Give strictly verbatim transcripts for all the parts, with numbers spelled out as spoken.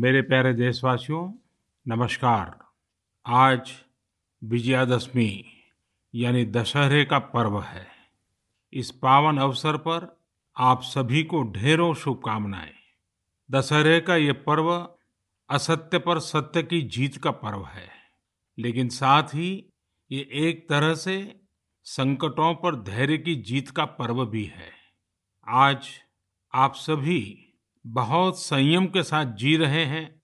मेरे प्यारे देशवासियों, नमस्कार। आज विजयादशमी यानी दशहरे का पर्व है। इस पावन अवसर पर आप सभी को ढेरों शुभकामनाएं। दशहरे का ये पर्व असत्य पर सत्य की जीत का पर्व है, लेकिन साथ ही ये एक तरह से संकटों पर धैर्य की जीत का पर्व भी है। आज आप सभी बहुत संयम के साथ जी रहे हैं,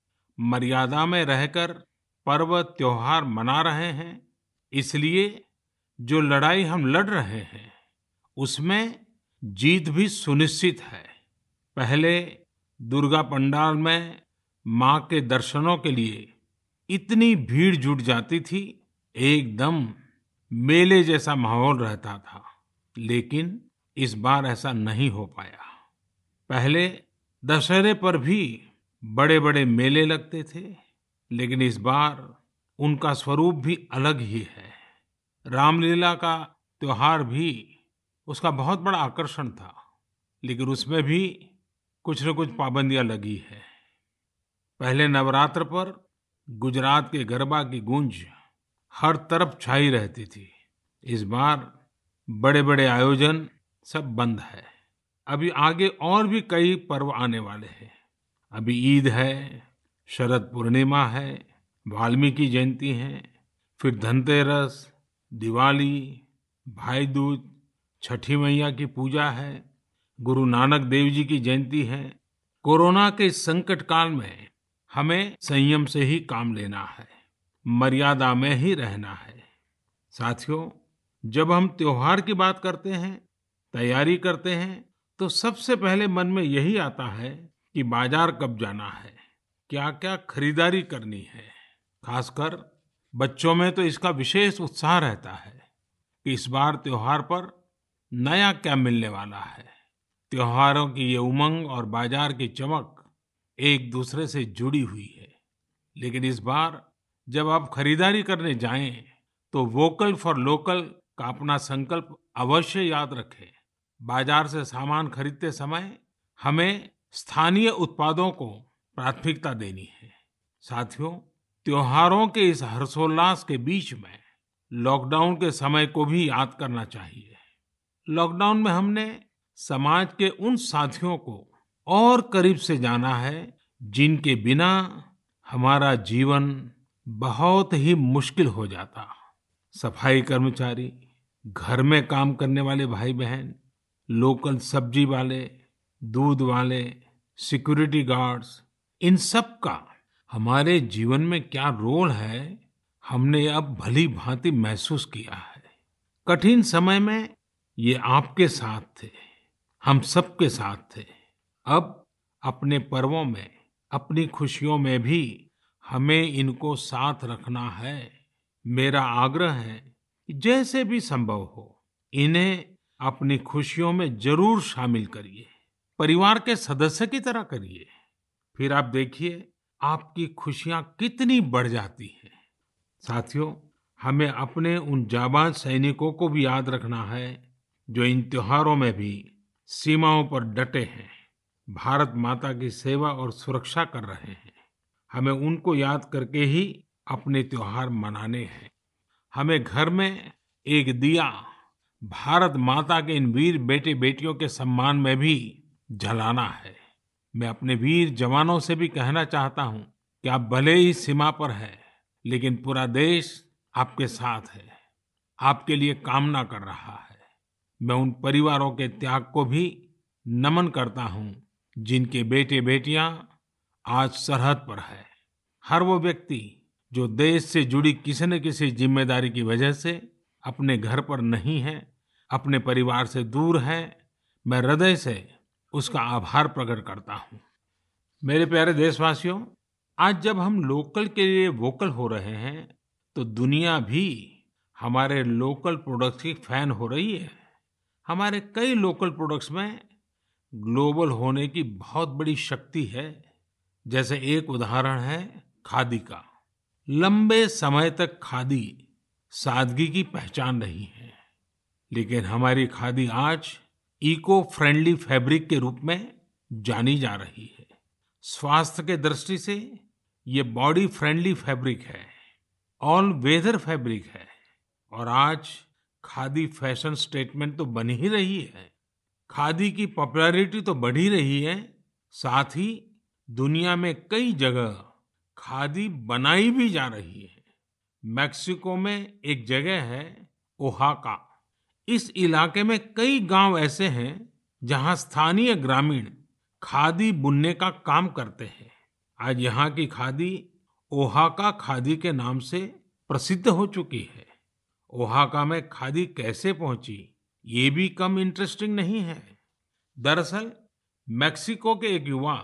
मर्यादा में रहकर पर्व त्योहार मना रहे हैं। इसलिए जो लड़ाई हम लड़ रहे हैं उसमें जीत भी सुनिश्चित है। पहले दुर्गा पंडाल में माँ के दर्शनों के लिए इतनी भीड़ जुट जाती थी, एकदम मेले जैसा माहौल रहता था, लेकिन इस बार ऐसा नहीं हो पाया। पहले दशहरे पर भी बड़े बड़े मेले लगते थे, लेकिन इस बार उनका स्वरूप भी अलग ही है। रामलीला का त्योहार भी उसका बहुत बड़ा आकर्षण था, लेकिन उसमें भी कुछ न कुछ पाबंदियां लगी है। पहले नवरात्र पर गुजरात के गरबा की गूंज हर तरफ छाई रहती थी, इस बार बड़े बड़े आयोजन सब बंद है। अभी आगे और भी कई पर्व आने वाले हैं। अभी ईद है, शरद पूर्णिमा है, वाल्मीकि जयंती है, फिर धनतेरस, दिवाली, भाई दूज, छठी मैया की पूजा है, गुरु नानक देव जी की जयंती है। कोरोना के इस संकट काल में हमें संयम से ही काम लेना है, मर्यादा में ही रहना है। साथियों, जब हम त्योहार की बात करते हैं, तैयारी करते हैं, तो सबसे पहले मन में यही आता है कि बाजार कब जाना है, क्या क्या खरीदारी करनी है। खासकर बच्चों में तो इसका विशेष उत्साह रहता है कि इस बार त्योहार पर नया क्या मिलने वाला है। त्योहारों की ये उमंग और बाजार की चमक एक दूसरे से जुड़ी हुई है। लेकिन इस बार जब आप खरीदारी करने जाएं तो वोकल फॉर लोकल का अपना संकल्प अवश्य याद रखें। बाजार से सामान खरीदते समय हमें स्थानीय उत्पादों को प्राथमिकता देनी है। साथियों, त्योहारों के इस हर्षोल्लास के बीच में लॉकडाउन के समय को भी याद करना चाहिए। लॉकडाउन में हमने समाज के उन साथियों को और करीब से जाना है जिनके बिना हमारा जीवन बहुत ही मुश्किल हो जाता। सफाई कर्मचारी, घर में काम करने वाले भाई बहन, लोकल सब्जी वाले, दूध वाले, सिक्योरिटी गार्ड्स, इन सब का हमारे जीवन में क्या रोल है, हमने अब भली भांति महसूस किया है। कठिन समय में ये आपके साथ थे, हम सबके साथ थे। अब अपने पर्वों में, अपनी खुशियों में भी हमें इनको साथ रखना है। मेरा आग्रह है कि जैसे भी संभव हो इन्हें अपनी खुशियों में जरूर शामिल करिए, परिवार के सदस्य की तरह करिए। फिर आप देखिए आपकी खुशियां कितनी बढ़ जाती हैं। साथियों, हमें अपने उन जाबाज सैनिकों को भी याद रखना है जो इन त्योहारों में भी सीमाओं पर डटे हैं, भारत माता की सेवा और सुरक्षा कर रहे हैं। हमें उनको याद करके ही अपने त्योहार मनाने हैं। हमें घर में एक दिया भारत माता के इन वीर बेटे बेटियों के सम्मान में भी जलाना है। मैं अपने वीर जवानों से भी कहना चाहता हूं कि आप भले ही सीमा पर हैं, लेकिन पूरा देश आपके साथ है, आपके लिए कामना कर रहा है। मैं उन परिवारों के त्याग को भी नमन करता हूं जिनके बेटे बेटियां आज सरहद पर है। हर वो व्यक्ति जो देश से जुड़ी किसी न किसी जिम्मेदारी की वजह से अपने घर पर नहीं है, अपने परिवार से दूर है, मैं हृदय से उसका आभार प्रकट करता हूँ। मेरे प्यारे देशवासियों, आज जब हम लोकल के लिए वोकल हो रहे हैं तो दुनिया भी हमारे लोकल प्रोडक्ट्स की फैन हो रही है। हमारे कई लोकल प्रोडक्ट्स में ग्लोबल होने की बहुत बड़ी शक्ति है। जैसे एक उदाहरण है खादी का। लंबे समय तक खादी सादगी की पहचान रही है, लेकिन हमारी खादी आज इको फ्रेंडली फैब्रिक के रूप में जानी जा रही है। स्वास्थ्य के दृष्टि से ये बॉडी फ्रेंडली फैब्रिक है, ऑल वेदर फैब्रिक है और आज खादी फैशन स्टेटमेंट तो बन ही रही है। खादी की पॉपुलैरिटी तो बढ़ ही रही है, साथ ही दुनिया में कई जगह खादी बनाई भी जा रही है। मैक्सिको में एक जगह है ओहाका, इस इलाके में कई गांव ऐसे हैं जहां स्थानीय ग्रामीण खादी बुनने का काम करते हैं। आज यहाँ की खादी ओहाका खादी के नाम से प्रसिद्ध हो चुकी है। ओहाका में खादी कैसे पहुंची ये भी कम इंटरेस्टिंग नहीं है। दरअसल मैक्सिको के एक युवा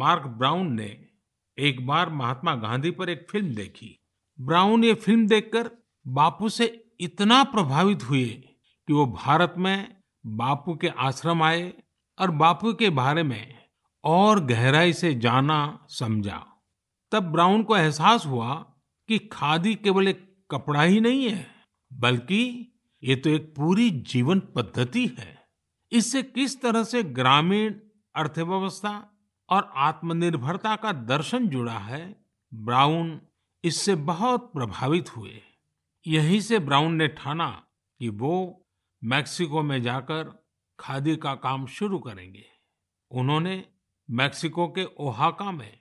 मार्क ब्राउन ने एक बार महात्मा गांधी पर एक फिल्म देखी। ब्राउन ये फिल्म देखकर बापू से इतना प्रभावित हुए कि वो भारत में बापू के आश्रम आए और बापू के बारे में और गहराई से जाना समझा। तब ब्राउन को एहसास हुआ कि खादी केवल एक कपड़ा ही नहीं है, बल्कि ये तो एक पूरी जीवन पद्धति है। इससे किस तरह से ग्रामीण अर्थव्यवस्था और आत्मनिर्भरता का दर्शन जुड़ा है, ब्राउन इससे बहुत प्रभावित हुए। यहीं से ब्राउन ने ठाना कि वो मैक्सिको में जाकर खादी का काम शुरू करेंगे। उन्होंने मैक्सिको के ओहाका में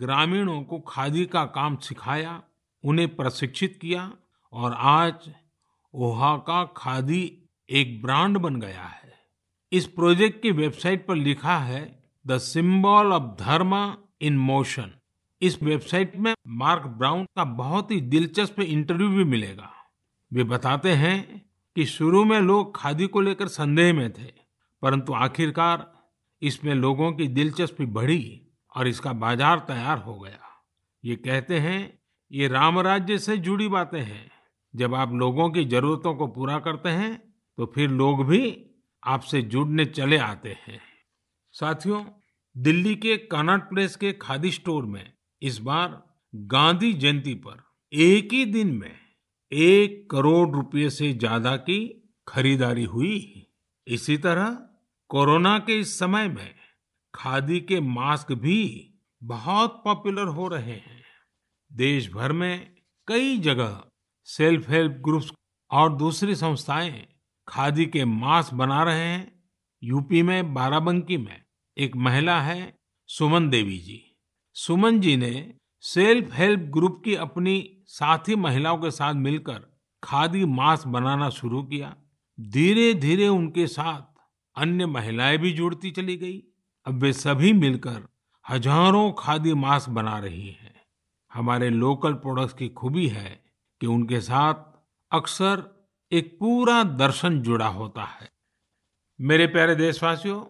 ग्रामीणों को खादी का काम सिखाया, उन्हें प्रशिक्षित किया और आज ओहाका खादी एक ब्रांड बन गया है। इस प्रोजेक्ट की वेबसाइट पर लिखा है the symbol of dharma in motion. इस वेबसाइट में मार्क ब्राउन का बहुत ही दिलचस्प इंटरव्यू भी मिलेगा। वे बताते हैं कि शुरू में लोग खादी को लेकर संदेह में थे, परंतु आखिरकार इसमें लोगों की दिलचस्पी बढ़ी और इसका बाजार तैयार हो गया। ये कहते हैं ये राम राज्य से जुड़ी बातें हैं। जब आप लोगों की जरूरतों को पूरा करते हैं तो फिर लोग भी आपसे जुड़ने चले आते हैं। साथियों, दिल्ली के कनॉट प्लेस के खादी स्टोर में इस बार गांधी जयंती पर एक ही दिन में एक करोड़ रुपए से ज्यादा की खरीदारी हुई। इसी तरह कोरोना के इस समय में खादी के मास्क भी बहुत पॉपुलर हो रहे हैं। देश भर में कई जगह सेल्फ हेल्प ग्रुप्स और दूसरी संस्थाएं खादी के मास्क बना रहे हैं। यूपी में बाराबंकी में एक महिला है सुमन देवी जी। सुमन जी ने सेल्फ हेल्प ग्रुप की अपनी साथी महिलाओं के साथ मिलकर खादी मास्क बनाना शुरू किया। धीरे धीरे उनके साथ अन्य महिलाएं भी जुड़ती चली गई। अब वे सभी मिलकर हजारों खादी मास्क बना रही हैं। हमारे लोकल प्रोडक्ट्स की खूबी है कि उनके साथ अक्सर एक पूरा दर्शन जुड़ा होता है। मेरे प्यारे देशवासियों,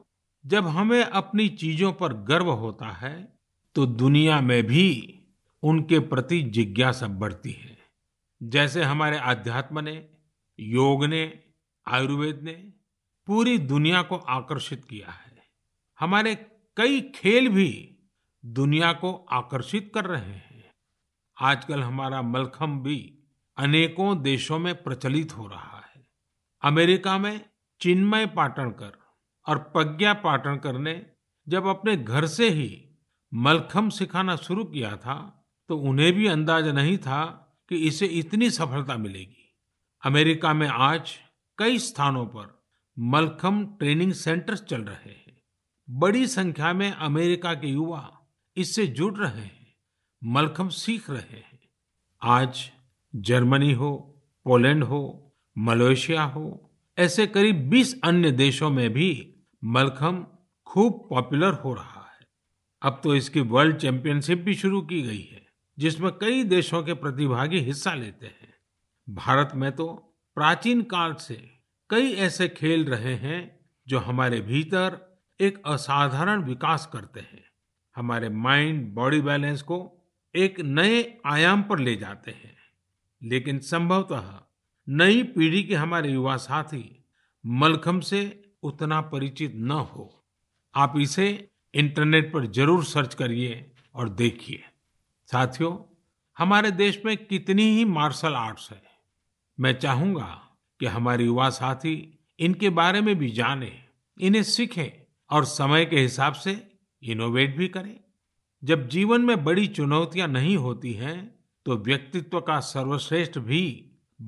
जब हमें अपनी चीजों पर गर्व होता है तो दुनिया में भी उनके प्रति जिज्ञासा बढ़ती है। जैसे हमारे आध्यात्म ने, योग ने, आयुर्वेद ने पूरी दुनिया को आकर्षित किया है। हमारे कई खेल भी दुनिया को आकर्षित कर रहे हैं। आजकल हमारा मल्लखंब भी अनेकों देशों में प्रचलित हो रहा है। अमेरिका में चिन्मय पाटणकर और प्रज्ञा पाटणकर ने जब अपने घर से ही मल्लखंब सिखाना शुरू किया था तो उन्हें भी अंदाजा नहीं था कि इसे इतनी सफलता मिलेगी। अमेरिका में आज कई स्थानों पर मल्लखंब ट्रेनिंग सेंटर्स चल रहे हैं। बड़ी संख्या में अमेरिका के युवा इससे जुड़ रहे हैं, मल्लखंब सीख रहे हैं। आज जर्मनी हो, पोलैंड हो, मलेशिया हो, ऐसे करीब बीस अन्य देशों में भी मल्लखंब खूब पॉपुलर हो रहा है। अब तो इसकी वर्ल्ड चैंपियनशिप भी शुरू की गई है, जिसमें कई देशों के प्रतिभागी हिस्सा लेते हैं। भारत में तो प्राचीन काल से कई ऐसे खेल रहे हैं जो हमारे भीतर एक असाधारण विकास करते हैं, हमारे माइंड बॉडी बैलेंस को एक नए आयाम पर ले जाते हैं। लेकिन संभवतः नई पीढ़ी के हमारे युवा साथी मल्लखंब से उतना परिचित न हो। आप इसे इंटरनेट पर जरूर सर्च करिए और देखिए। साथियों, हमारे देश में कितनी ही मार्शल आर्ट्स है। मैं चाहूंगा कि हमारे युवा साथी इनके बारे में भी जानें, इन्हें सीखें और समय के हिसाब से इनोवेट भी करें। जब जीवन में बड़ी चुनौतियां नहीं होती हैं तो व्यक्तित्व का सर्वश्रेष्ठ भी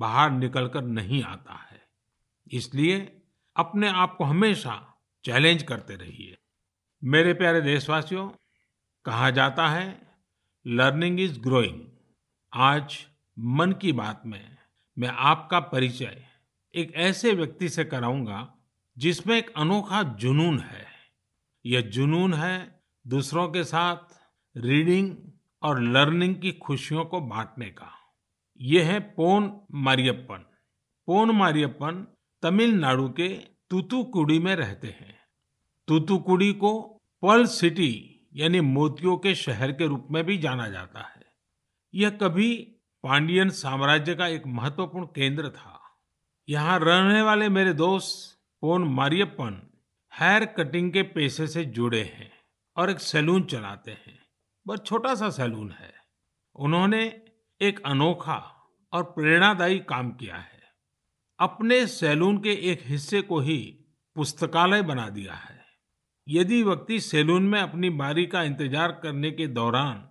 बाहर निकलकर नहीं आता है। इसलिए अपने आप को हमेशा चैलेंज करते रहिए। मेरे प्यारे देशवासियों, कहा जाता है लर्निंग इज ग्रोइंग। आज मन की बात में मैं आपका परिचय एक ऐसे व्यक्ति से कराऊंगा जिसमें एक अनोखा जुनून है। यह जुनून है दूसरों के साथ रीडिंग और लर्निंग की खुशियों को बांटने का। ये है पोन मारियप्पन। पोन मारियप्पन तमिलनाडु के तूतुकुड़ी में रहते हैं। तूतुकुड़ी को पर्ल सिटी यानी मोतियों के शहर के रूप में भी जाना जाता है। यह कभी पांडियन साम्राज्य का एक महत्वपूर्ण केंद्र था। यहाँ रहने वाले मेरे दोस्त पोन मारियप्पन हेयर कटिंग के पेशे से जुड़े हैं और एक सैलून चलाते हैं। बहुत छोटा सा सैलून है। उन्होंने एक अनोखा और प्रेरणादायी काम किया है। अपने सैलून के एक हिस्से को ही पुस्तकालय बना दिया है। यदि व्यक्ति सैलून में अपनी बारी का इंतजार करने के दौरान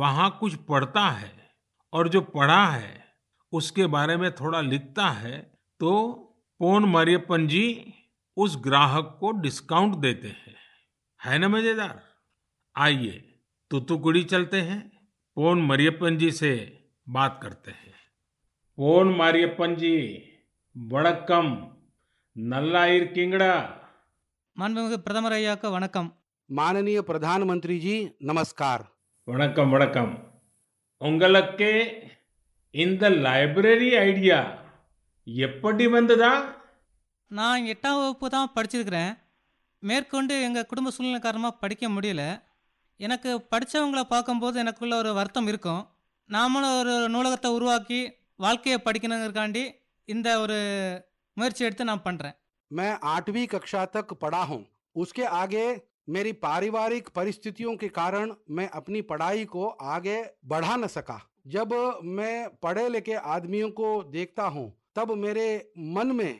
वहाँ कुछ पढ़ता है और जो पढ़ा है उसके बारे में थोड़ा लिखता है तो पोन मारियप्पन जी उस ग्राहक को डिस्काउंट देते हैं। है ना मजेदार? आइए तूतुकुड़ी चलते हैं, पोन मारियप्पन जी से बात करते हैं। पोन मारियप्पन जी, वणक्कम. नल्ला इर्किंगड़ा. माननीय प्रथम रैयाक वणक्कम. माननीय प्रधानमंत्री जी नमस्कार. वणक्कम वणक्कम. उंगलक्के इंद लाइब्रेरी आइडिया एप्पडी वंददा? நான் எட்டாம் வகுப்பு தான் படிச்சிருக்கிறேன். மேற்கொண்டு எங்கள் குடும்ப சூழ்நிலை காரணமாக படிக்க முடியல. எனக்கு படித்தவங்களை பார்க்கும்போது எனக்குள்ள ஒரு வருத்தம் இருக்கும். நாமளும் ஒரு நூலகத்தை உருவாக்கி வாழ்க்கையை படிக்கணுங்கிறக்காண்டி இந்த ஒரு முயற்சி எடுத்து நான் பண்ணுறேன். मैं आठवीं कक्षा तक पढ़ा हूँ. उसके आगे मेरी पारिवारिक परिस्थितियों के कारण मैं अपनी पढ़ाई को आगे बढ़ा न सका. जब मैं पढ़े लिखे आदमियों को देखता हूँ तब मेरे मन में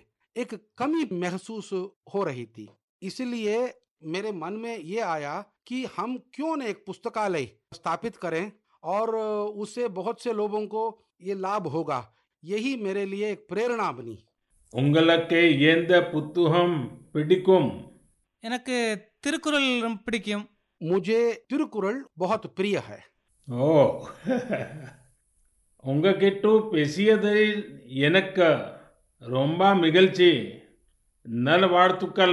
एक कमी महसूस हो रही थी. इसलिए मेरे मन में ये आया कि हम क्यों न एक पुस्तकालय स्थापित करें और उससे बहुत से लोगों को ये लाभ होगा. यही मेरे लिए एक प्रेरणा बनी. उंगलक्के येंद पुत्तुहम पिडिकुम. எனக்கு திருக்குறள் பிடிக்கும். मुझे திருக்குறள் बहुत प्रिय है. ஓ உங்ககிட்ட பேசியதை எனக்கு रोम्बा मिगलची नल वार्तुकल.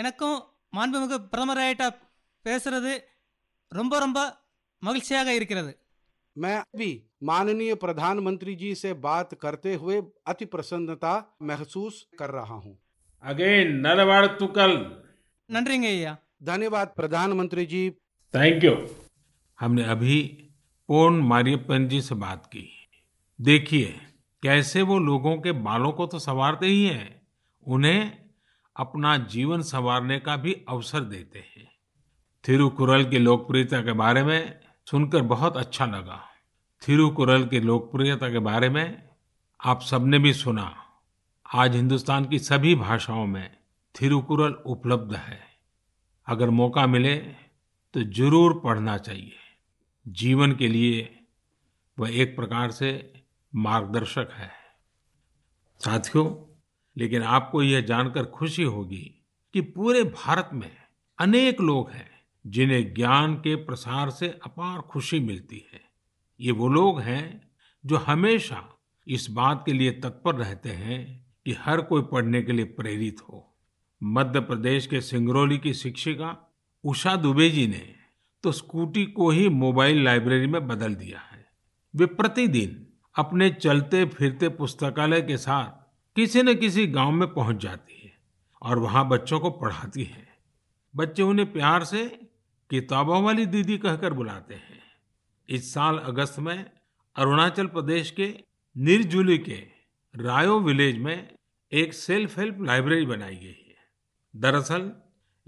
எனக்கும் மாண்புமிகு பிரதமரைட்ட பேசுறது ரொம்ப ரொம்ப மகிழ்ச்சியாக இருக்கிறது. मैं भी माननीय प्रधानमंत्री जी से बात करते हुए अति प्रसन्नता महसूस कर रहा हूँ. अगेन नल वार्तुकल. नंदरिंग भैया धन्यवाद प्रधानमंत्री जी. Thank you. हमने अभी पोन मारियप्पन जी से बात की. देखिए कैसे वो लोगों के बालों को तो संवारते ही हैं, उन्हें अपना जीवन संवारने का भी अवसर देते हैं. थिरुकुरल की लोकप्रियता के बारे में सुनकर बहुत अच्छा लगा. थिरुकुरल की लोकप्रियता के बारे में आप सबने भी सुना. आज हिंदुस्तान की सभी भाषाओं में थिरुकुरल उपलब्ध है. अगर मौका मिले तो जरूर पढ़ना चाहिए. जीवन के लिए वह एक प्रकार से मार्गदर्शक है. साथियों, लेकिन आपको यह जानकर खुशी होगी कि पूरे भारत में अनेक लोग हैं जिन्हें ज्ञान के प्रसार से अपार खुशी मिलती है. ये वो लोग हैं जो हमेशा इस बात के लिए तत्पर रहते हैं कि हर कोई पढ़ने के लिए प्रेरित हो. मध्य प्रदेश के सिंगरौली की शिक्षिका उषा दुबे जी ने तो स्कूटी को ही मोबाइल लाइब्रेरी में बदल दिया है. वे प्रतिदिन अपने चलते फिरते पुस्तकालय के साथ किसी न किसी गांव में पहुंच जाती है और वहां बच्चों को पढ़ाती है. बच्चे उन्हें प्यार से किताबों वाली दीदी कहकर बुलाते हैं. इस साल अगस्त में अरुणाचल प्रदेश के निरजुली के रायो विलेज में एक सेल्फ हेल्प लाइब्रेरी बनाई गई है. दरअसल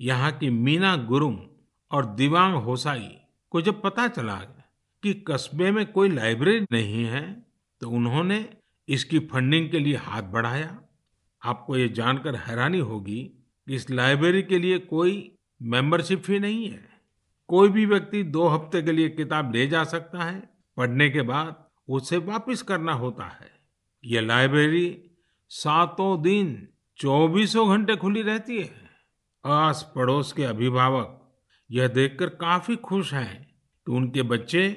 यहाँ की मीना गुरुम और दिवांग होसाई को जब पता चला कि कस्बे में कोई लाइब्रेरी नहीं है तो उन्होंने इसकी फंडिंग के लिए हाथ बढ़ाया. आपको ये जानकर हैरानी होगी कि इस लाइब्रेरी के लिए कोई मेंबरशिप फी नहीं है। कोई भी व्यक्ति दो हफ्ते के लिए किताब ले जा सकता है, पढ़ने के बाद उसे वापस करना होता है। ये लाइब्रेरी सातों दिन चौबीसों घंटे खुली रहती है। आस पड़ोस के अभिभावक यह देखकर काफी खुश हैं कि उनके बच्चे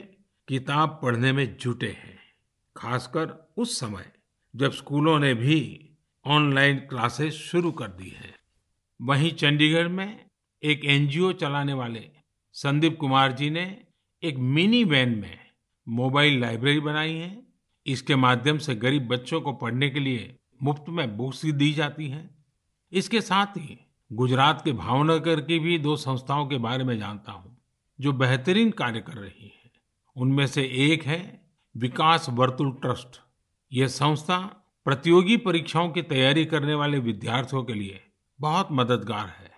किताब पढ़ने में जुटे हैं, खासकर उस समय जब स्कूलों ने भी ऑनलाइन क्लासेस शुरू कर दी है। वहीं चंडीगढ़ में एक एनजीओ चलाने वाले संदीप कुमार जी ने एक मिनी वैन में मोबाइल लाइब्रेरी बनाई है। इसके माध्यम से गरीब बच्चों को पढ़ने के लिए मुफ्त में बुक्स दी जाती हैं। इसके साथ ही गुजरात के भावनगर की भी दो संस्थाओं के बारे में जानता हूँ जो बेहतरीन कार्य कर रही हैं। उनमें से एक है विकास वर्तुल ट्रस्ट। ये संस्था प्रतियोगी परीक्षाओं की तैयारी करने वाले विद्यार्थियों के लिए बहुत मददगार है।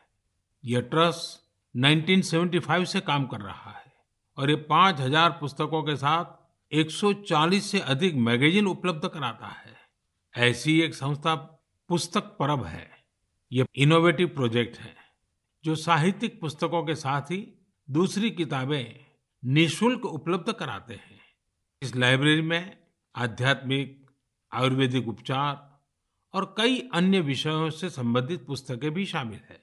यह ट्रस्ट उन्नीस सौ पचहत्तर से काम कर रहा है और ये पाँच हज़ार पुस्तकों के साथ एक सौ चालीस से अधिक मैगजीन उपलब्ध कराता है। ऐसी एक संस्था पुस्तक परब है। यह इनोवेटिव प्रोजेक्ट है जो साहित्यिक पुस्तकों के साथ ही दूसरी किताबें निःशुल्क उपलब्ध कराते हैं। इस लाइब्रेरी में आध्यात्मिक, आयुर्वेदिक उपचार और कई अन्य विषयों से संबंधित पुस्तकें भी शामिल हैं।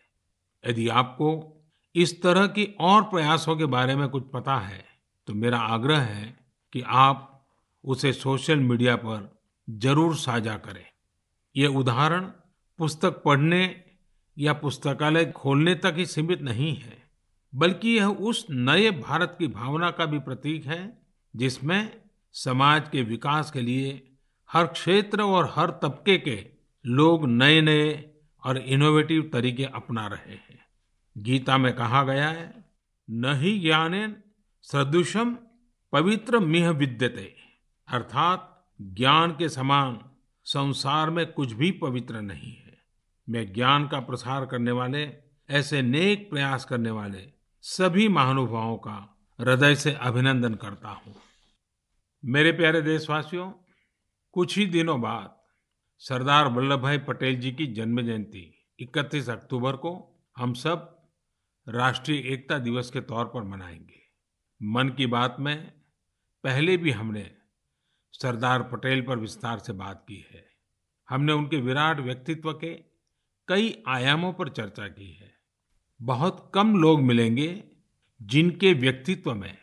यदि आपको इस तरह की और प्रयासों के बारे में कुछ पता है तो मेरा आग्रह है कि आप उसे सोशल मीडिया पर जरूर साझा करें। ये उदाहरण पुस्तक पढ़ने या पुस्तकालय खोलने तक ही सीमित नहीं है, बल्कि यह उस नए भारत की भावना का भी प्रतीक है जिसमें समाज के विकास के लिए हर क्षेत्र और हर तबके के लोग नए नए और इनोवेटिव तरीके अपना रहे हैं। गीता में कहा गया है, नहि ज्ञानेन सदृशम पवित्र मिह विद्यते, अर्थात ज्ञान के समान संसार में कुछ भी पवित्र नहीं है। मैं ज्ञान का प्रसार करने वाले, ऐसे नेक प्रयास करने वाले सभी महानुभावों का हृदय से अभिनंदन करता हूँ। मेरे प्यारे देशवासियों, कुछ ही दिनों बाद सरदार वल्लभ भाई पटेल जी की जन्म जयंती इकतीस अक्टूबर को हम सब राष्ट्रीय एकता दिवस के तौर पर मनाएंगे। मन की बात में पहले भी हमने सरदार पटेल पर विस्तार से बात की है। हमने उनके विराट व्यक्तित्व के कई आयामों पर चर्चा की है। बहुत कम लोग मिलेंगे जिनके व्यक्तित्व में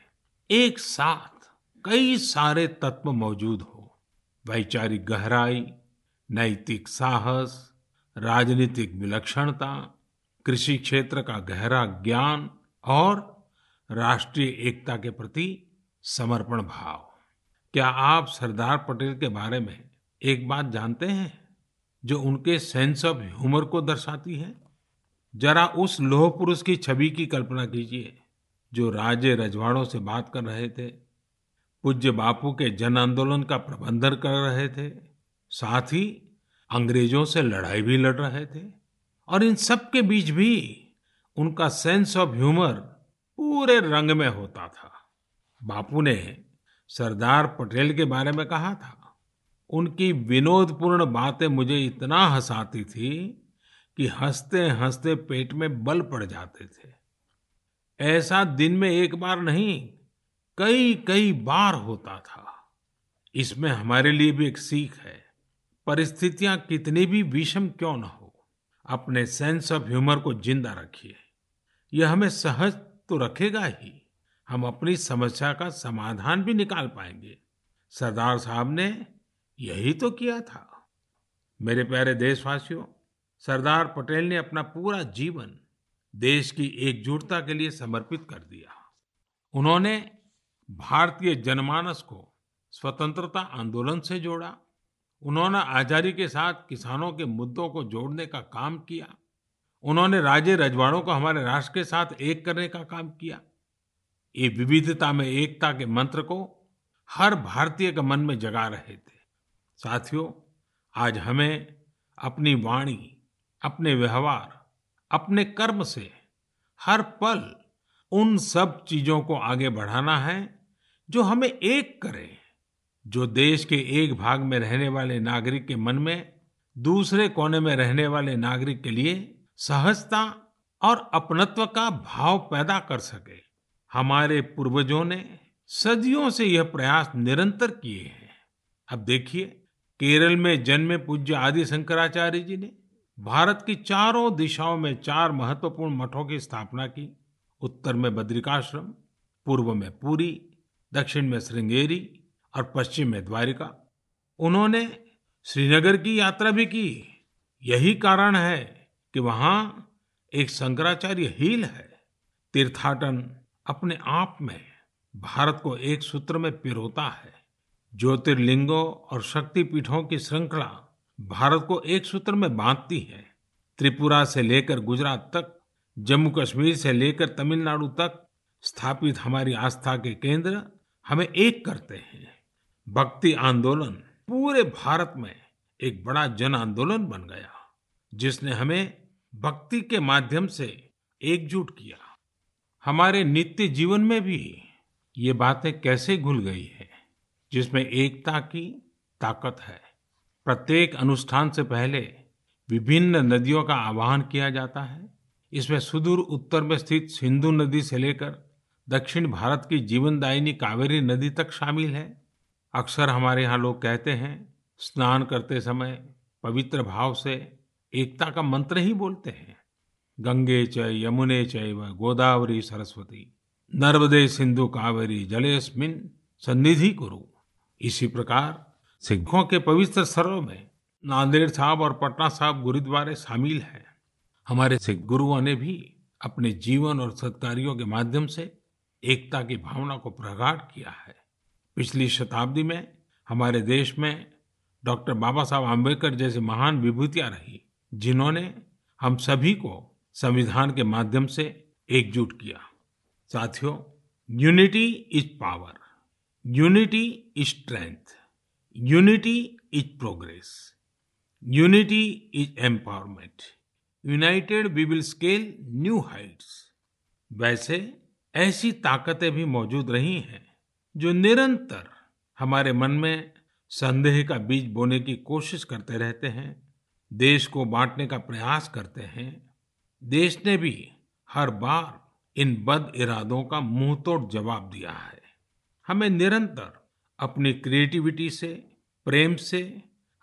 एक साथ कई सारे तत्व मौजूद हो। वैचारिक गहराई, नैतिक साहस, राजनीतिक विलक्षणता, कृषि क्षेत्र का गहरा ज्ञान और राष्ट्रीय एकता के प्रति समर्पण भाव। क्या आप सरदार पटेल के बारे में एक बात जानते हैं जो उनके सेंस ऑफ ह्यूमर को दर्शाती है? जरा उस लौह पुरुष की छवि की कल्पना कीजिए जो राजे रजवाड़ों से बात कर रहे थे, पूज्य बापू के जन आंदोलन का प्रबंधन कर रहे थे, साथ ही अंग्रेजों से लड़ाई भी लड़ रहे थे, और इन सब के बीच भी उनका सेंस ऑफ ह्यूमर पूरे रंग में होता था। बापू ने सरदार पटेल के बारे में कहा था, उनकी विनोदपूर्ण बातें मुझे इतना हंसाती थी कि हंसते हंसते पेट में बल पड़ जाते थे। ऐसा दिन में एक बार नहीं, कई कई बार होता था। इसमें हमारे लिए भी एक सीख है, परिस्थितियां कितनी भी विषम क्यों न हो, अपने सेंस ऑफ ह्यूमर को जिंदा रखिए। यह हमें सहज तो रखेगा ही, हम अपनी समस्या का समाधान भी निकाल पाएंगे। सरदार साहब ने यही तो किया था। मेरे प्यारे देशवासियों, सरदार पटेल ने अपना पूरा जीवन देश की एकजुटता के लिए समर्पित कर दिया। उन्होंने भारतीय जनमानस को स्वतंत्रता आंदोलन से जोड़ा। उन्होंने आजादी के साथ किसानों के मुद्दों को जोड़ने का काम किया। उन्होंने राजे रजवाड़ों को हमारे राष्ट्र के साथ एक करने का काम किया। ये विविधता में एकता के मंत्र को हर भारतीय के मन में जगा रहे थे। साथियों, आज हमें अपनी वाणी, अपने व्यवहार, अपने कर्म से हर पल उन सब चीजों को आगे बढ़ाना है जो हमें एक करे, जो देश के एक भाग में रहने वाले नागरिक के मन में दूसरे कोने में रहने वाले नागरिक के लिए सहजता और अपनत्व का भाव पैदा कर सके। हमारे पूर्वजों ने सदियों से यह प्रयास निरंतर किए हैं। अब देखिए, केरल में जन्मे पूज्य आदि शंकराचार्य जी ने भारत की चारों दिशाओं में चार महत्वपूर्ण मठों की स्थापना की। उत्तर में बद्रिकाश्रम, पूर्व में पुरी, दक्षिण में श्रृंगेरी और पश्चिम में द्वारिका। उन्होंने श्रीनगर की यात्रा भी की। यही कारण है कि वहाँ एक शंकराचार्य हील है। तीर्थाटन अपने आप में भारत को एक सूत्र में पिरोता है। ज्योतिर्लिंगों और शक्तिपीठों की श्रृंखला भारत को एक सूत्र में बांधती है। त्रिपुरा से लेकर गुजरात तक, जम्मू कश्मीर से लेकर तमिलनाडु तक स्थापित हमारी आस्था के केंद्र हमें एक करते हैं। भक्ति आंदोलन पूरे भारत में एक बड़ा जन आंदोलन बन गया, जिसने हमें भक्ति के माध्यम से एकजुट किया। हमारे नित्य जीवन में भी ये बातें कैसे घुल गई है, जिसमें एकता की ताकत है। प्रत्येक अनुष्ठान से पहले विभिन्न नदियों का आवाहन किया जाता है। इसमें सुदूर उत्तर में स्थित सिंधु नदी से लेकर दक्षिण भारत की जीवनदायिनी कावेरी नदी तक शामिल है। अक्सर हमारे यहाँ लोग कहते हैं, स्नान करते समय पवित्र भाव से एकता का मंत्र ही बोलते हैं। गंगे च यमुने चैव गोदावरी सरस्वती, नर्मदे सिंधु कावेरी जलेस्मिन् सन्निधि कुरु। इसी प्रकार सिखों के पवित्र स्थलों में नांदेड़ साहब और पटना साहब गुरुद्वारे शामिल हैं। हमारे सिख गुरुओं ने भी अपने जीवन और सत्कार्यों के माध्यम से एकता की भावना को प्रगाढ़ किया है। पिछली शताब्दी में हमारे देश में डॉक्टर बाबा साहब आम्बेडकर जैसे महान विभूतियां रही, जिन्होंने हम सभी को संविधान के माध्यम से एकजुट किया। साथियों, unity is power, unity is strength, unity is progress, unity is empowerment. United we will scale new heights. वैसे ऐसी ताकतें भी मौजूद रही हैं जो निरंतर हमारे मन में संदेह का बीज बोने की कोशिश करते रहते हैं, देश को बांटने का प्रयास करते हैं। देश ने भी हर बार इन बद इरादों का मुंहतोड़ जवाब दिया है। हमें निरंतर अपनी क्रिएटिविटी से, प्रेम से,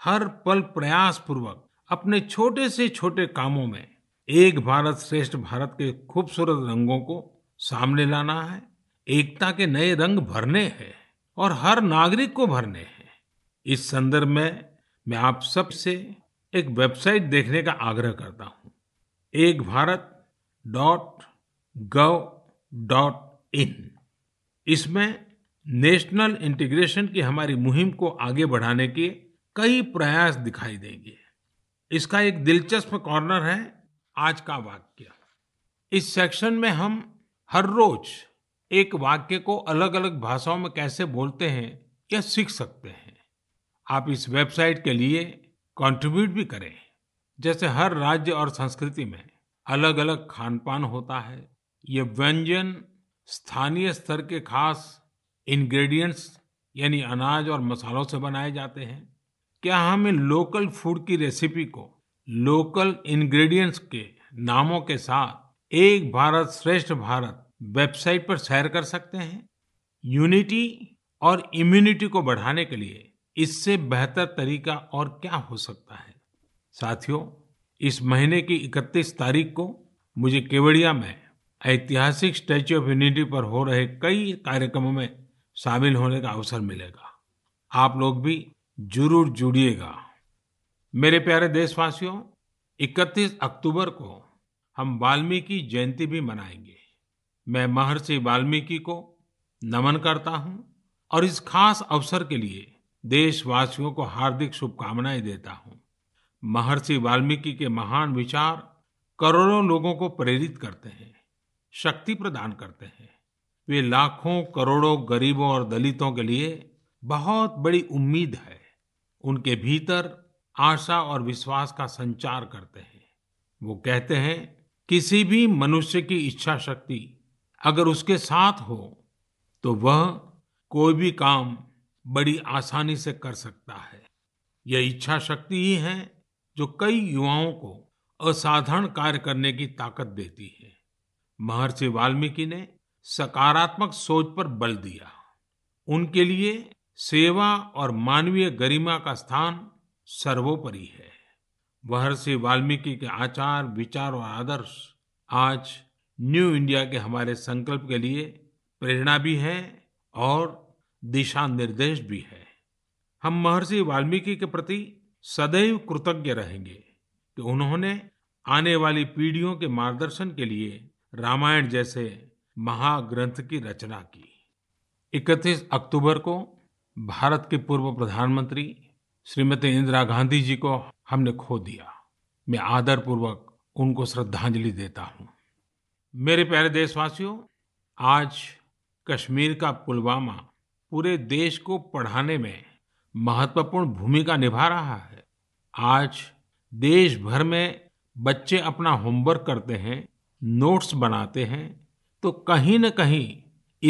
हर पल प्रयास पूर्वक अपने छोटे से छोटे कामों में एक भारत श्रेष्ठ भारत के खूबसूरत रंगों को सामने लाना है। एकता के नए रंग भरने हैं और हर नागरिक को भरने हैं। इस संदर्भ में मैं आप सब से एक वेबसाइट देखने का आग्रह करता हूँ, Ek Bharat dot gov dot in. इसमें नेशनल इंटीग्रेशन की हमारी मुहिम को आगे बढ़ाने के कई प्रयास दिखाई देंगे। इसका एक दिलचस्प कॉर्नर है आज का वाक्य। इस सेक्शन में हम हर रोज एक वाक्य को अलग अलग भाषाओं में कैसे बोलते हैं यह सीख सकते हैं। आप इस वेबसाइट के लिए कंट्रीब्यूट भी करें। जैसे हर राज्य और संस्कृति में अलग अलग खान पान होता है, ये व्यंजन स्थानीय स्तर के खास इंग्रेडिएंट्स यानी अनाज और मसालों से बनाए जाते हैं। क्या हम इन लोकल फूड की रेसिपी को लोकल इंग्रेडिएंट्स के नामों के साथ एक भारत श्रेष्ठ भारत वेबसाइट पर शेयर कर सकते हैं? यूनिटी और इम्यूनिटी को बढ़ाने के लिए इससे बेहतर तरीका और क्या हो सकता है? साथियों, इस महीने की इकतीस तारीख को मुझे केवड़िया में ऐतिहासिक स्टैच्यू ऑफ यूनिटी पर हो रहे कई कार्यक्रमों में शामिल होने का अवसर मिलेगा। आप लोग भी जरूर जुड़िएगा। मेरे प्यारे देशवासियों, इकतीस अक्टूबर को हम वाल्मीकि जयंती भी मनाएंगे। मैं महर्षि वाल्मीकि को नमन करता हूँ और इस खास अवसर के लिए देशवासियों को हार्दिक शुभकामनाएं देता हूँ। महर्षि वाल्मीकि के महान विचार करोड़ों लोगों को प्रेरित करते हैं, शक्ति प्रदान करते हैं। वे लाखों करोड़ों गरीबों और दलितों के लिए बहुत बड़ी उम्मीद है। उनके भीतर आशा और विश्वास का संचार करते हैं। वो कहते हैं, किसी भी मनुष्य की इच्छा शक्ति अगर उसके साथ हो तो वह कोई भी काम बड़ी आसानी से कर सकता है। यह इच्छा शक्ति ही है जो कई युवाओं को असाधारण कार्य करने की ताकत देती है। महर्षि वाल्मीकि ने सकारात्मक सोच पर बल दिया। उनके लिए सेवा और मानवीय गरिमा का स्थान सर्वोपरि है। महर्षि वाल्मीकि के आचार, विचार और आदर्श आज न्यू इंडिया के हमारे संकल्प के लिए प्रेरणा भी है और दिशा निर्देश भी है। हम महर्षि वाल्मीकि के प्रति सदैव कृतज्ञ रहेंगे कि उन्होंने आने वाली पीढ़ियों के मार्गदर्शन के लिए रामायण जैसे महाग्रंथ की रचना की। इकतीस अक्टूबर को भारत के पूर्व प्रधानमंत्री श्रीमती इंदिरा गांधी जी को हमने खो दिया। मैं आदरपूर्वक उनको श्रद्धांजलि देता हूँ। मेरे प्यारे देशवासियों, आज कश्मीर का पुलवामा पूरे देश को पढ़ाने में महत्वपूर्ण भूमिका निभा रहा है। आज देश भर में बच्चे अपना होमवर्क करते हैं, नोट्स बनाते हैं, तो कहीं न कहीं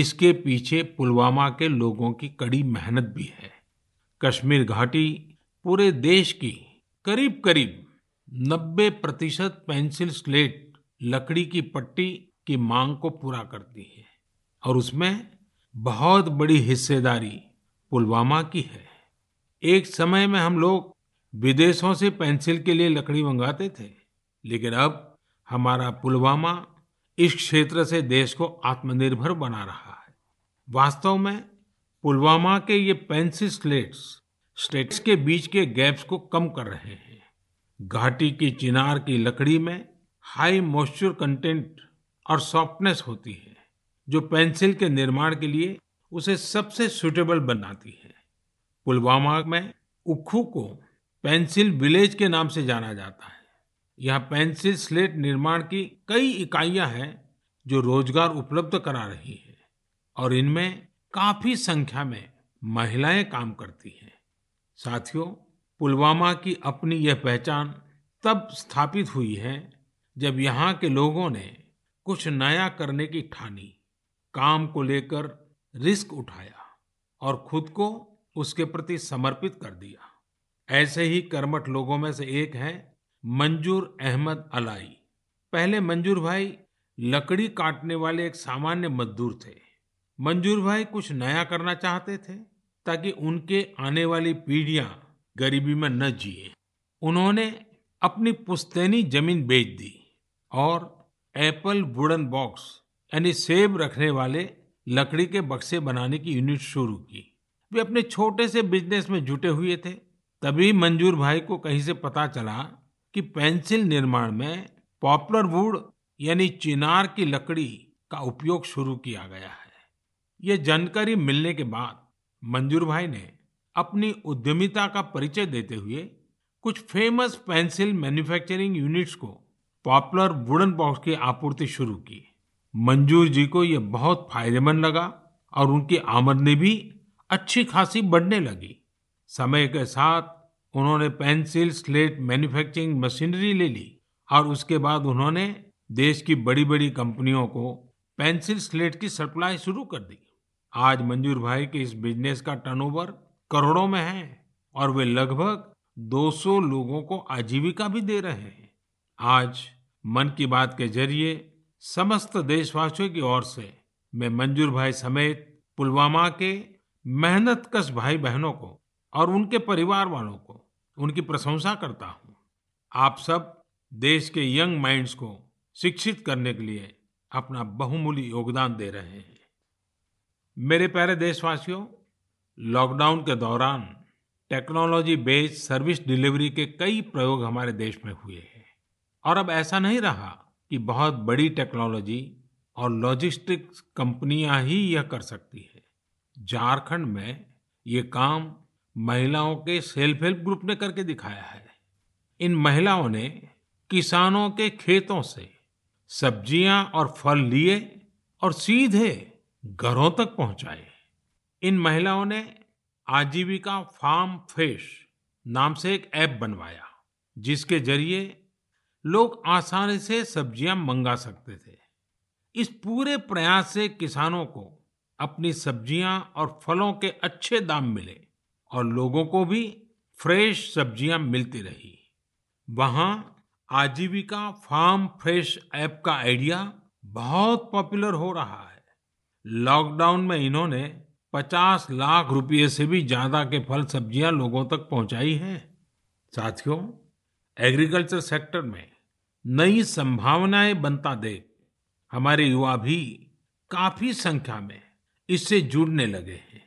इसके पीछे पुलवामा के लोगों की कड़ी मेहनत भी है। कश्मीर घाटी पूरे देश की करीब करीब नब्बे प्रतिशत पेंसिल स्लेट, लकड़ी की पट्टी की मांग को पूरा करती है और उसमें बहुत बड़ी हिस्सेदारी पुलवामा की है। एक समय में हम लोग विदेशों से पेंसिल के लिए लकड़ी मंगाते थे, लेकिन अब हमारा पुलवामा इस क्षेत्र से देश को आत्मनिर्भर बना रहा है। वास्तव में पुलवामा के ये पेंसिल स्लेट्स स्टेट्स के बीच के गैप्स को कम कर रहे हैं। घाटी की चिनार की लकड़ी में हाई मॉइस्चर कंटेंट और सॉफ्टनेस होती है, जो पेंसिल के निर्माण के लिए उसे सबसे सुटेबल बनाती है। पुलवामा में उखू को पेंसिल विलेज के नाम से जाना जाता है। यहाँ पेंसिल स्लेट निर्माण की कई इकाइयां हैं जो रोजगार उपलब्ध करा रही हैं और इनमें काफी संख्या में महिलाएं काम करती हैं। साथियों, पुलवामा की अपनी यह पहचान तब स्थापित हुई है जब यहाँ के लोगों ने कुछ नया करने की ठानी, काम को लेकर रिस्क उठाया और खुद को उसके प्रति समर्पित कर दिया। ऐसे ही कर्मठ लोगों में से एक है मंजूर अहमद अलाई। पहले मंजूर भाई लकड़ी काटने वाले एक सामान्य मजदूर थे। मंजूर भाई कुछ नया करना चाहते थे ताकि उनके आने वाली पीढ़ियां गरीबी में न जिए। उन्होंने अपनी पुश्तैनी जमीन बेच दी और एप्पल वुडन बॉक्स यानी सेब रखने वाले लकड़ी के बक्से बनाने की यूनिट शुरू की। वे अपने छोटे से बिजनेस में जुटे हुए थे। तभी मंजूर भाई को कहीं से पता चला कि पेंसिल निर्माण में पॉपुलर वुड यानी चिनार की लकड़ी का उपयोग शुरू किया गया है। ये जानकारी मिलने के बाद मंजूर भाई ने अपनी उद्यमिता का परिचय देते हुए कुछ फेमस पेंसिल मैन्युफैक्चरिंग यूनिट्स को पॉपुलर वुडन बॉक्स की आपूर्ति शुरू की। मंजूर जी को ये बहुत फायदेमंद लगा और उनकी आमदनी भी अच्छी खासी बढ़ने लगी। समय के साथ उन्होंने पेंसिल स्लेट मैन्युफैक्चरिंग मशीनरी ले ली और उसके बाद उन्होंने देश की बड़ी बड़ी कंपनियों को पेंसिल स्लेट की सप्लाई शुरू कर दी। आज मंजूर भाई के इस बिजनेस का टर्नओवर करोड़ों में है और वे लगभग दो सौ लोगों को आजीविका भी दे रहे हैं। आज मन की बात के जरिए समस्त देशवासियों की ओर से मैं मंजूर भाई समेत पुलवामा के मेहनतकश भाई बहनों को और उनके परिवार वालों को उनकी प्रशंसा करता हूँ। आप सब देश के यंग माइंड्स को शिक्षित करने के लिए अपना बहुमूल्य योगदान दे रहे हैं। मेरे प्यारे देशवासियों, लॉकडाउन के दौरान टेक्नोलॉजी बेस्ड सर्विस डिलीवरी के कई प्रयोग हमारे देश में हुए हैं और अब ऐसा नहीं रहा कि बहुत बड़ी टेक्नोलॉजी और लॉजिस्टिक्स कंपनियां ही यह कर सकती है। झारखंड में ये काम महिलाओं के सेल्फ हेल्प ग्रुप ने करके दिखाया है। इन महिलाओं ने किसानों के खेतों से सब्जियां और फल लिए और सीधे घरों तक पहुंचाए। इन महिलाओं ने आजीविका फार्म फ्रेश नाम से एक ऐप बनवाया, जिसके जरिए लोग आसानी से सब्जियां मंगा सकते थे। इस पूरे प्रयास से किसानों को अपनी सब्जियां और फलों के अच्छे दाम मिले और लोगों को भी फ्रेश सब्जियां मिलती रही। वहां आजीविका फार्म फ्रेश ऐप का आइडिया बहुत पॉपुलर हो रहा है। लॉकडाउन में इन्होंने पचास लाख रुपए से भी ज्यादा के फल सब्जियां लोगों तक पहुंचाई है। साथियों, एग्रीकल्चर सेक्टर में नई संभावनाएं बनता देख हमारे युवा भी काफी संख्या में इससे जुड़ने लगे हैं।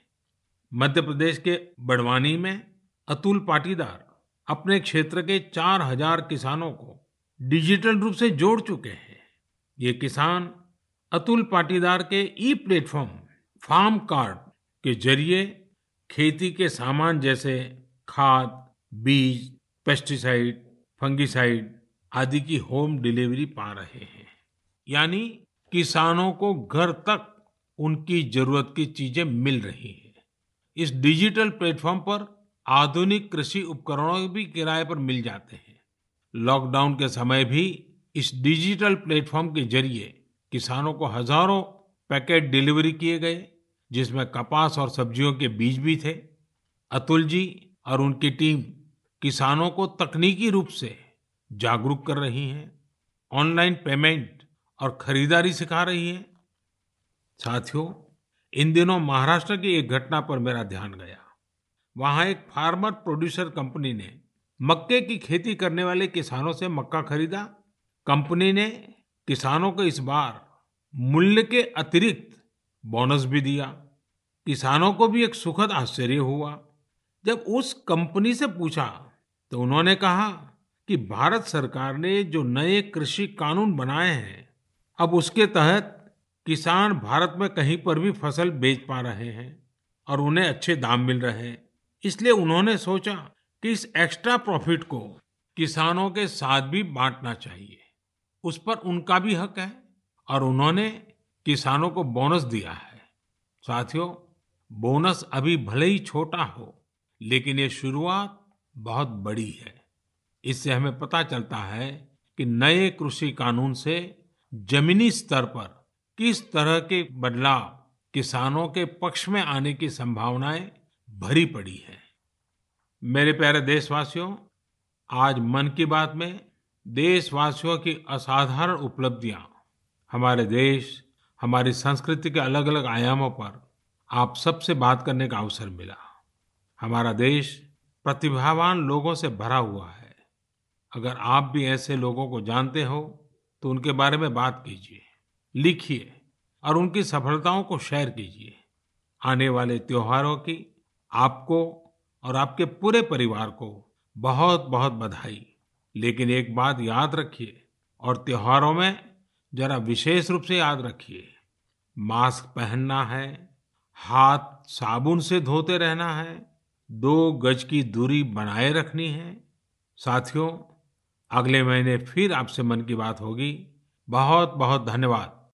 मध्य प्रदेश के बड़वानी में अतुल पाटीदार अपने क्षेत्र के चार हजार किसानों को डिजिटल रूप से जोड़ चुके हैं। ये किसान अतुल पाटीदार के ई प्लेटफॉर्म फार्म कार्ड के जरिए खेती के सामान जैसे खाद, बीज, पेस्टिसाइड, फंगिसाइड आदि की होम डिलीवरी पा रहे हैं। यानी किसानों को घर तक उनकी जरूरत की चीजें मिल रही हैं। इस डिजिटल प्लेटफॉर्म पर आधुनिक कृषि उपकरणों भी किराए पर मिल जाते हैं। लॉकडाउन के समय भी इस डिजिटल प्लेटफॉर्म के जरिए किसानों को हजारों पैकेट डिलीवरी किए गए, जिसमें कपास और सब्जियों के बीज भी थे। अतुल जी और उनकी टीम किसानों को तकनीकी रूप से जागरूक कर रही है, ऑनलाइन पेमेंट और खरीदारी सिखा रही है। साथियों, इन दिनों महाराष्ट्र की एक घटना पर मेरा ध्यान गया। वहां एक फार्मर प्रोड्यूसर कंपनी ने मक्के की खेती करने वाले किसानों से मक्का खरीदा। कंपनी ने किसानों को इस बार मूल्य के अतिरिक्त बोनस भी दिया। किसानों को भी एक सुखद आश्चर्य हुआ। जब उस कंपनी से पूछा तो उन्होंने कहा कि भारत सरकार ने जो नए कृषि कानून बनाए हैं, अब उसके तहत किसान भारत में कहीं पर भी फसल बेच पा रहे हैं और उन्हें अच्छे दाम मिल रहे हैं। इसलिए उन्होंने सोचा कि इस एक्स्ट्रा प्रॉफिट को किसानों के साथ भी बांटना चाहिए, उस पर उनका भी हक है, और उन्होंने किसानों को बोनस दिया है। साथियों, बोनस अभी भले ही छोटा हो, लेकिन ये शुरुआत बहुत बड़ी है। इससे हमें पता चलता है कि नए कृषि कानून से जमीनी स्तर पर किस तरह के बदलाव किसानों के पक्ष में आने की संभावनाएं भरी पड़ी है। मेरे प्यारे देशवासियों, आज मन की बात में देशवासियों की असाधारण उपलब्धियां, हमारे देश, हमारी संस्कृति के अलग अलग आयामों पर आप सबसे बात करने का अवसर मिला। हमारा देश प्रतिभावान लोगों से भरा हुआ है। अगर आप भी ऐसे लोगों को जानते हो तो उनके बारे में बात कीजिए, लिखिए और उनकी सफलताओं को शेयर कीजिए। आने वाले त्योहारों की आपको और आपके पूरे परिवार को बहुत बहुत बधाई। लेकिन एक बात याद रखिए, और त्योहारों में जरा विशेष रूप से याद रखिए, मास्क पहनना है, हाथ साबुन से धोते रहना है, दो गज की दूरी बनाए रखनी है। साथियों, अगले महीने फिर आपसे मन की बात होगी। बहुत बहुत धन्यवाद।